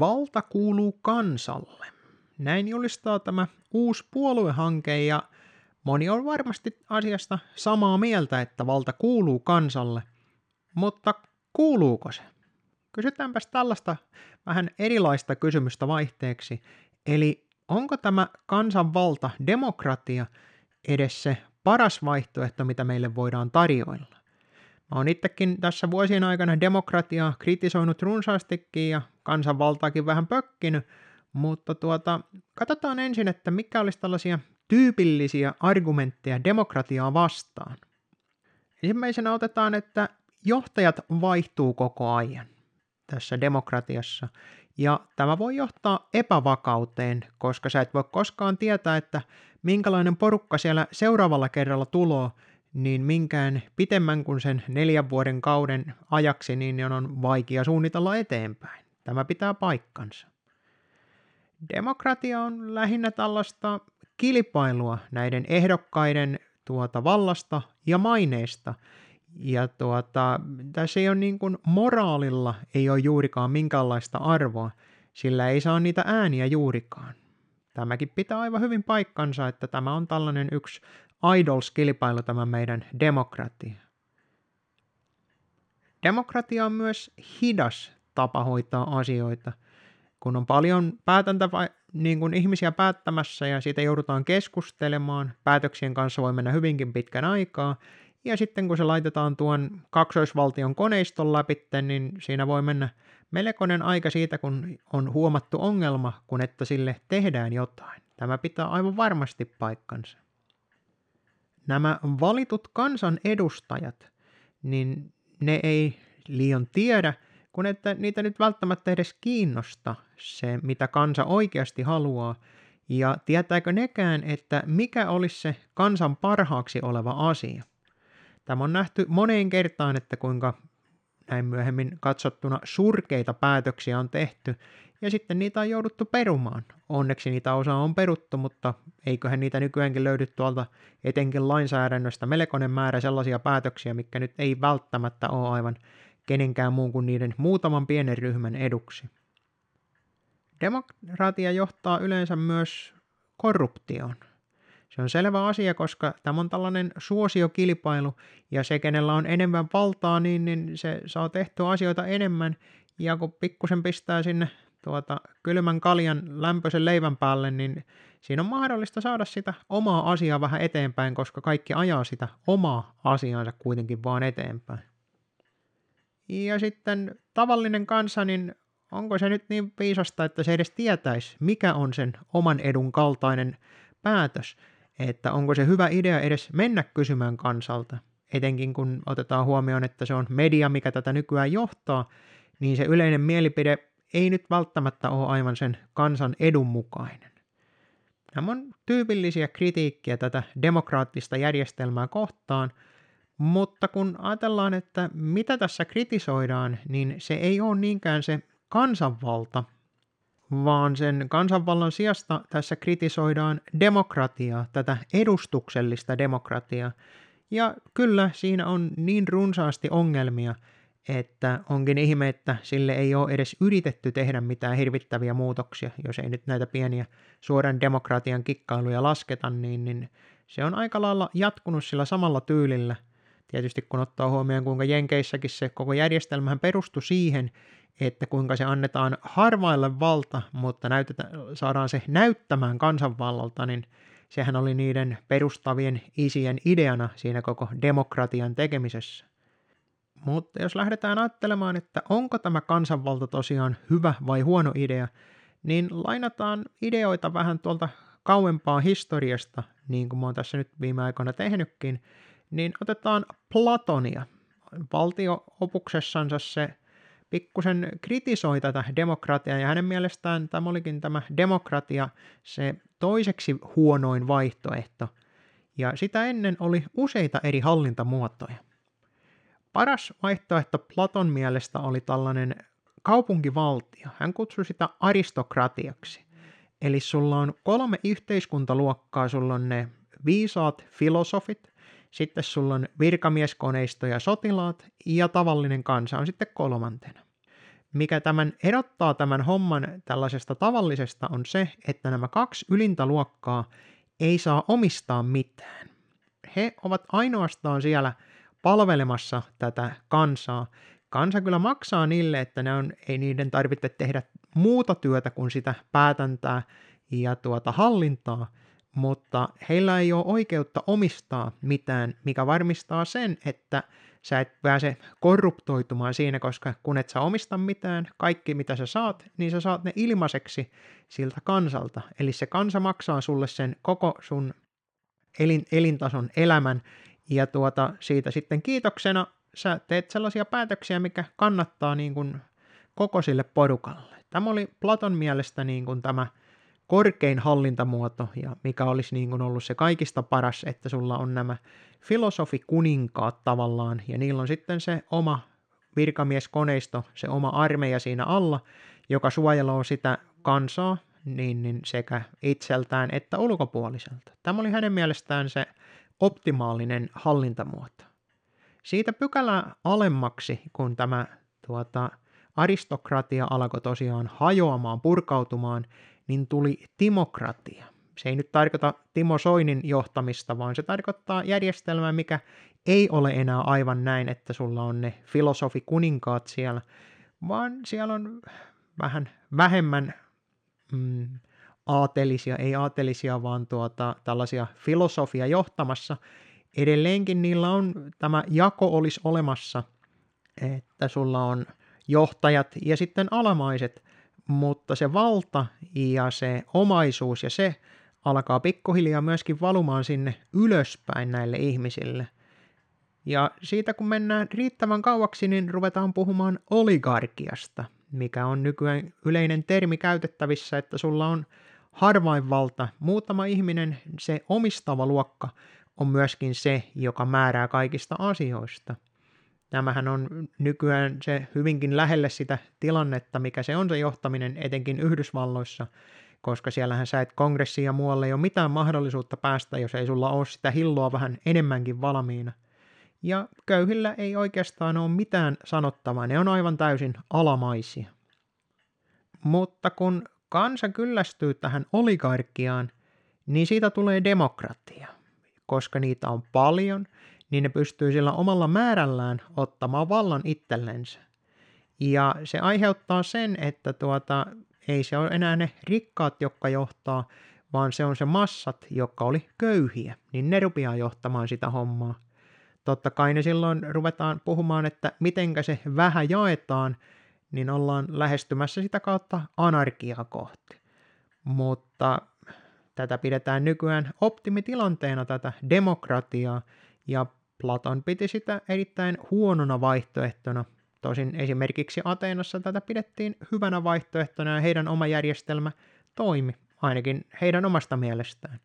Valta kuuluu kansalle. Näin julistaa tämä uusi puoluehanke ja moni on varmasti asiasta samaa mieltä, että valta kuuluu kansalle. Mutta kuuluuko se? Kysytäänpäs tällaista vähän erilaista kysymystä vaihteeksi. Eli onko tämä kansanvalta, demokratia, edes se paras vaihtoehto, mitä meille voidaan tarjoilla? Mä oon itsekin tässä vuosien aikana demokratiaa kritisoinut runsaastikin ja kansanvaltaakin vähän pökkinyt, mutta katsotaan ensin, että mikä olisi tällaisia tyypillisiä argumentteja demokratiaa vastaan. Ensimmäisenä otetaan, että johtajat vaihtuu koko ajan tässä demokratiassa, ja tämä voi johtaa epävakauteen, koska sä et voi koskaan tietää, että minkälainen porukka siellä seuraavalla kerralla tuloo, niin minkään pitemmän kuin sen 4 vuoden kauden ajaksi, niin on vaikea suunnitella eteenpäin. Tämä pitää paikkansa. Demokratia on lähinnä tällaista kilpailua näiden ehdokkaiden vallasta ja maineista. Ja tässä ei ole niin kuin moraalilla, ei ole juurikaan minkäänlaista arvoa, sillä ei saa niitä ääniä juurikaan. Tämäkin pitää aivan hyvin paikkansa, että tämä on tällainen yksi idols-kilpailu tämä meidän demokratia. Demokratia on myös hidas tapa hoitaa asioita. Kun on paljon ihmisiä päättämässä ja siitä joudutaan keskustelemaan, päätöksien kanssa voi mennä hyvinkin pitkän aikaa, ja sitten kun se laitetaan tuon kaksoisvaltion koneiston läpi, niin siinä voi mennä melkoinen aika siitä, kun on huomattu ongelma, kun että sille tehdään jotain. Tämä pitää aivan varmasti paikkansa. Nämä valitut kansanedustajat, niin ne ei liian tiedä, kun että niitä nyt välttämättä edes kiinnosta se, mitä kansa oikeasti haluaa, ja tietääkö nekään, että mikä olisi se kansan parhaaksi oleva asia. Tämä on nähty moneen kertaan, että kuinka näin myöhemmin katsottuna surkeita päätöksiä on tehty, ja sitten niitä on jouduttu perumaan. Onneksi niitä osa on peruttu, mutta eiköhän niitä nykyäänkin löydy tuolta etenkin lainsäädännöstä melkoinen määrä sellaisia päätöksiä, mitkä nyt ei välttämättä ole aivan kenenkään muun kuin niiden muutaman pienen ryhmän eduksi. Demokratia johtaa yleensä myös korruptioon. Se on selvä asia, koska tämä on tällainen suosiokilpailu, ja se, kenellä on enemmän valtaa, niin se saa tehtyä asioita enemmän, ja kun pikkusen pistää sinne kylmän kaljan lämpöisen leivän päälle, niin siinä on mahdollista saada sitä omaa asiaa vähän eteenpäin, koska kaikki ajaa sitä omaa asiaansa kuitenkin vaan eteenpäin. Ja sitten tavallinen kansa, niin onko se nyt niin viisasta, että se edes tietäisi, mikä on sen oman edun kaltainen päätös, että onko se hyvä idea edes mennä kysymään kansalta, etenkin kun otetaan huomioon, että se on media, mikä tätä nykyään johtaa, niin se yleinen mielipide ei nyt välttämättä ole aivan sen kansan edun mukainen. Nämä on tyypillisiä kritiikkiä tätä demokraattista järjestelmää kohtaan, mutta kun ajatellaan, että mitä tässä kritisoidaan, niin se ei ole niinkään se kansanvalta, vaan sen kansanvallan sijasta tässä kritisoidaan demokratiaa, tätä edustuksellista demokratiaa. Ja kyllä siinä on niin runsaasti ongelmia, että onkin ihme, että sille ei ole edes yritetty tehdä mitään hirvittäviä muutoksia. Jos ei nyt näitä pieniä suoran demokratian kikkailuja lasketa, niin se on aika lailla jatkunut sillä samalla tyylillä. Tietysti kun ottaa huomioon, kuinka Jenkeissäkin se koko järjestelmähän perustui siihen, että kuinka se annetaan harvaille valta, mutta saadaan se näyttämään kansanvallalta, niin sehän oli niiden perustavien isien ideana siinä koko demokratian tekemisessä. Mutta jos lähdetään ajattelemaan, että onko tämä kansanvalta tosiaan hyvä vai huono idea, niin lainataan ideoita vähän tuolta kauempaa historiasta, niin kuin mä oon tässä nyt viime aikoina tehnytkin, niin otetaan Platonia. Valtio-opuksessansa se pikkusen kritisoi tätä demokratiaa, ja hänen mielestään tämä olikin tämä demokratia se toiseksi huonoin vaihtoehto, ja sitä ennen oli useita eri hallintamuotoja. Paras vaihtoehto Platon mielestä oli tällainen kaupunkivaltio, hän kutsui sitä aristokratiaksi, eli sulla on 3 yhteiskuntaluokkaa, sulla on ne viisaat filosofit, sitten sulla on virkamieskoneisto ja sotilaat, ja tavallinen kansa on sitten kolmantena. mikä tämän erottaa tämän homman tällaisesta tavallisesta on se, että nämä kaksi ylintä luokkaa ei saa omistaa mitään. He ovat ainoastaan siellä palvelemassa tätä kansaa. Kansa kyllä maksaa niille, että ei niiden tarvitse tehdä muuta työtä kuin sitä päätäntää ja hallintaa, mutta heillä ei ole oikeutta omistaa mitään, mikä varmistaa sen, että sä et pääse korruptoitumaan siinä, koska kun et sä omista mitään, kaikki mitä sä saat, niin sä saat ne ilmaiseksi siltä kansalta. Eli se kansa maksaa sulle sen koko sun elintason elämän, ja siitä sitten kiitoksena sä teet sellaisia päätöksiä, mikä kannattaa niin kuin koko sille porukalle. Tämä oli Platon mielestä niin kuin tämä korkein hallintamuoto, ja mikä olisi niin kuin ollut se kaikista paras, että sulla on nämä filosofikuninkaat tavallaan, ja niillä on sitten se oma virkamieskoneisto, se oma armeija siinä alla, joka suojelee sitä kansaa niin sekä itseltään että ulkopuoliselta. Tämä oli hänen mielestään se optimaalinen hallintamuoto. Siitä pykälää alemmaksi, kun tämä aristokratia alkoi tosiaan hajoamaan, purkautumaan, niin tuli timokratia. Se ei nyt tarkoita Timo Soinin johtamista, vaan se tarkoittaa järjestelmää, mikä ei ole enää aivan näin, että sulla on ne filosofikuninkaat siellä, vaan siellä on vähän vähemmän aatelisia, ei aatelisia, vaan tällaisia filosofia johtamassa. Edelleenkin niillä on, tämä jako olisi olemassa, että sulla on johtajat ja sitten alamaiset, mutta se valta ja se omaisuus ja se alkaa pikkuhiljaa myöskin valumaan sinne ylöspäin näille ihmisille. Ja siitä kun mennään riittävän kauaksi, niin ruvetaan puhumaan oligarkiasta, mikä on nykyään yleinen termi käytettävissä, että sulla on harvainvalta. Muutama ihminen, se omistava luokka, on myöskin se, joka määrää kaikista asioista. Nämähän on nykyään se hyvinkin lähelle sitä tilannetta, mikä se on se johtaminen, etenkin Yhdysvalloissa, koska siellähän sä et kongressiin ja muualle ei ole mitään mahdollisuutta päästä, jos ei sulla ole sitä hilloa vähän enemmänkin valmiina. Ja köyhillä ei oikeastaan ole mitään sanottavaa, ne on aivan täysin alamaisia. Mutta kun kansa kyllästyy tähän oligarkiaan, niin siitä tulee demokratia, koska niitä on paljon, niin ne pystyy sillä omalla määrällään ottamaan vallan itsellensä. Ja se aiheuttaa sen, että ei se ole enää ne rikkaat, jotka johtaa, vaan se on se massat, jotka oli köyhiä, niin ne rupeaa johtamaan sitä hommaa. Totta kai ne silloin ruvetaan puhumaan, että mitenkä se vähän jaetaan, niin ollaan lähestymässä sitä kautta anarkiaa kohti. Mutta tätä pidetään nykyään optimitilanteena, tätä demokratiaa, ja Platon piti sitä erittäin huonona vaihtoehtona. Tosin esimerkiksi Ateenassa tätä pidettiin hyvänä vaihtoehtona, ja heidän oma järjestelmä toimi, ainakin heidän omasta mielestään.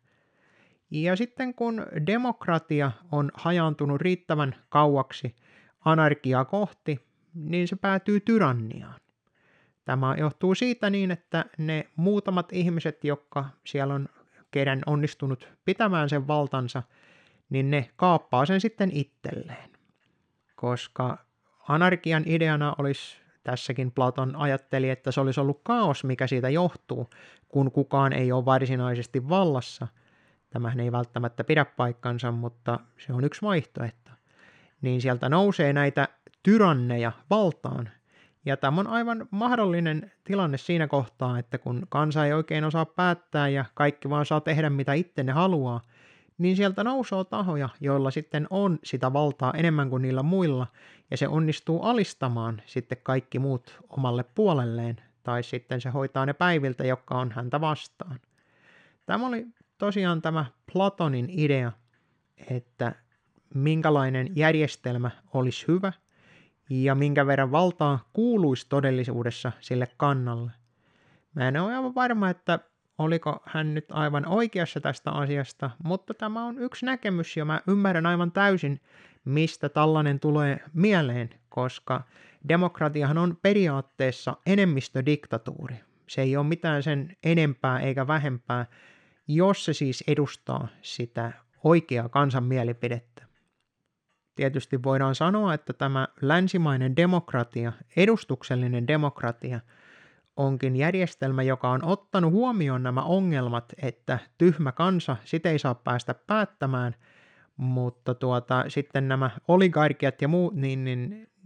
Ja sitten kun demokratia on hajaantunut riittävän kauaksi anarkiaa kohti, niin se päätyy tyranniaan. Tämä johtuu siitä niin, että ne muutamat ihmiset, jotka siellä on kerran onnistunut pitämään sen valtansa, niin ne kaappaa sen sitten itselleen. Koska anarkian ideana olisi, tässäkin Platon ajatteli, että se olisi ollut kaos, mikä siitä johtuu, kun kukaan ei ole varsinaisesti vallassa. Tämähän ei välttämättä pidä paikkansa, mutta se on yksi vaihtoehto. Niin sieltä nousee näitä tyranneja valtaan. Ja tämä on aivan mahdollinen tilanne siinä kohtaa, että kun kansa ei oikein osaa päättää ja kaikki vaan saa tehdä mitä itse ne haluaa, niin sieltä nousee tahoja, joilla sitten on sitä valtaa enemmän kuin niillä muilla, ja se onnistuu alistamaan sitten kaikki muut omalle puolelleen, tai sitten se hoitaa ne päiviltä, jotka on häntä vastaan. Tämä oli tosiaan tämä Platonin idea, että minkälainen järjestelmä olisi hyvä, ja minkä verran valtaa kuuluisi todellisuudessa sille kannalle. Mä en ole aivan varma, että oliko hän nyt aivan oikeassa tästä asiasta, mutta tämä on yksi näkemys, ja mä ymmärrän aivan täysin, mistä tällainen tulee mieleen, koska demokratiahan on periaatteessa enemmistödiktatuuri. Se ei ole mitään sen enempää eikä vähempää, jos se siis edustaa sitä oikeaa kansan mielipidettä. tietysti voidaan sanoa, että tämä länsimainen demokratia, edustuksellinen demokratia, onkin järjestelmä, joka on ottanut huomioon nämä ongelmat, että tyhmä kansa, sitä ei saa päästä päättämään, mutta sitten nämä oligarkiat ja muut, niin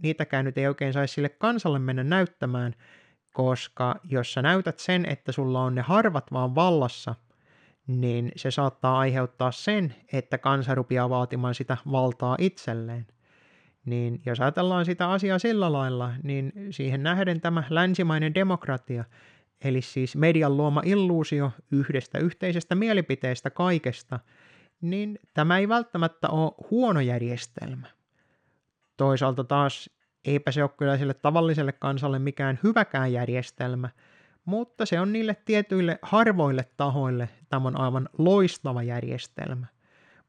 niitäkään nyt ei oikein saisi sille kansalle mennä näyttämään, koska jos sä näytät sen, että sulla on ne harvat vaan vallassa, niin se saattaa aiheuttaa sen, että kansa rupeaa vaatimaan sitä valtaa itselleen. Niin jos ajatellaan sitä asiaa sillä lailla, niin siihen nähden tämä länsimainen demokratia, eli siis median luoma illuusio yhdestä yhteisestä mielipiteestä kaikesta, niin tämä ei välttämättä ole huono järjestelmä. Toisaalta taas eipä se ole kyllä sille tavalliselle kansalle mikään hyväkään järjestelmä, mutta se on niille tietyille harvoille tahoille tämä on aivan loistava järjestelmä.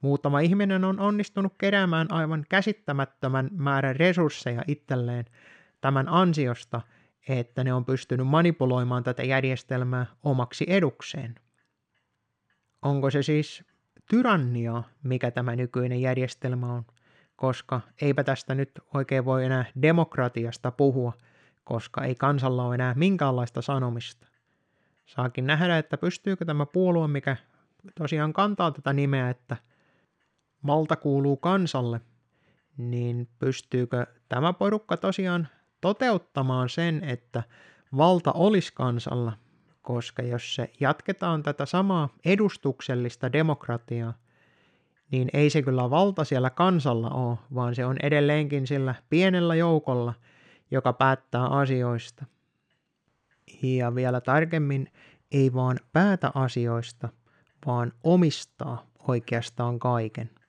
Muutama ihminen on onnistunut keräämään aivan käsittämättömän määrän resursseja itselleen tämän ansiosta, että ne on pystynyt manipuloimaan tätä järjestelmää omaksi edukseen. Onko se siis tyranniaa, mikä tämä nykyinen järjestelmä on? Koska eipä tästä nyt oikein voi enää demokratiasta puhua, koska ei kansalla ole enää minkäänlaista sanomista. Saakin nähdä, että pystyykö tämä puolue, mikä tosiaan kantaa tätä nimeä, että valta kuuluu kansalle, niin pystyykö tämä porukka tosiaan toteuttamaan sen, että valta olisi kansalla, koska jos se jatketaan tätä samaa edustuksellista demokratiaa, niin ei se kyllä valta siellä kansalla ole, vaan se on edelleenkin sillä pienellä joukolla, joka päättää asioista. Ja vielä tarkemmin, ei vaan päätä asioista, vaan omistaa oikeastaan kaiken.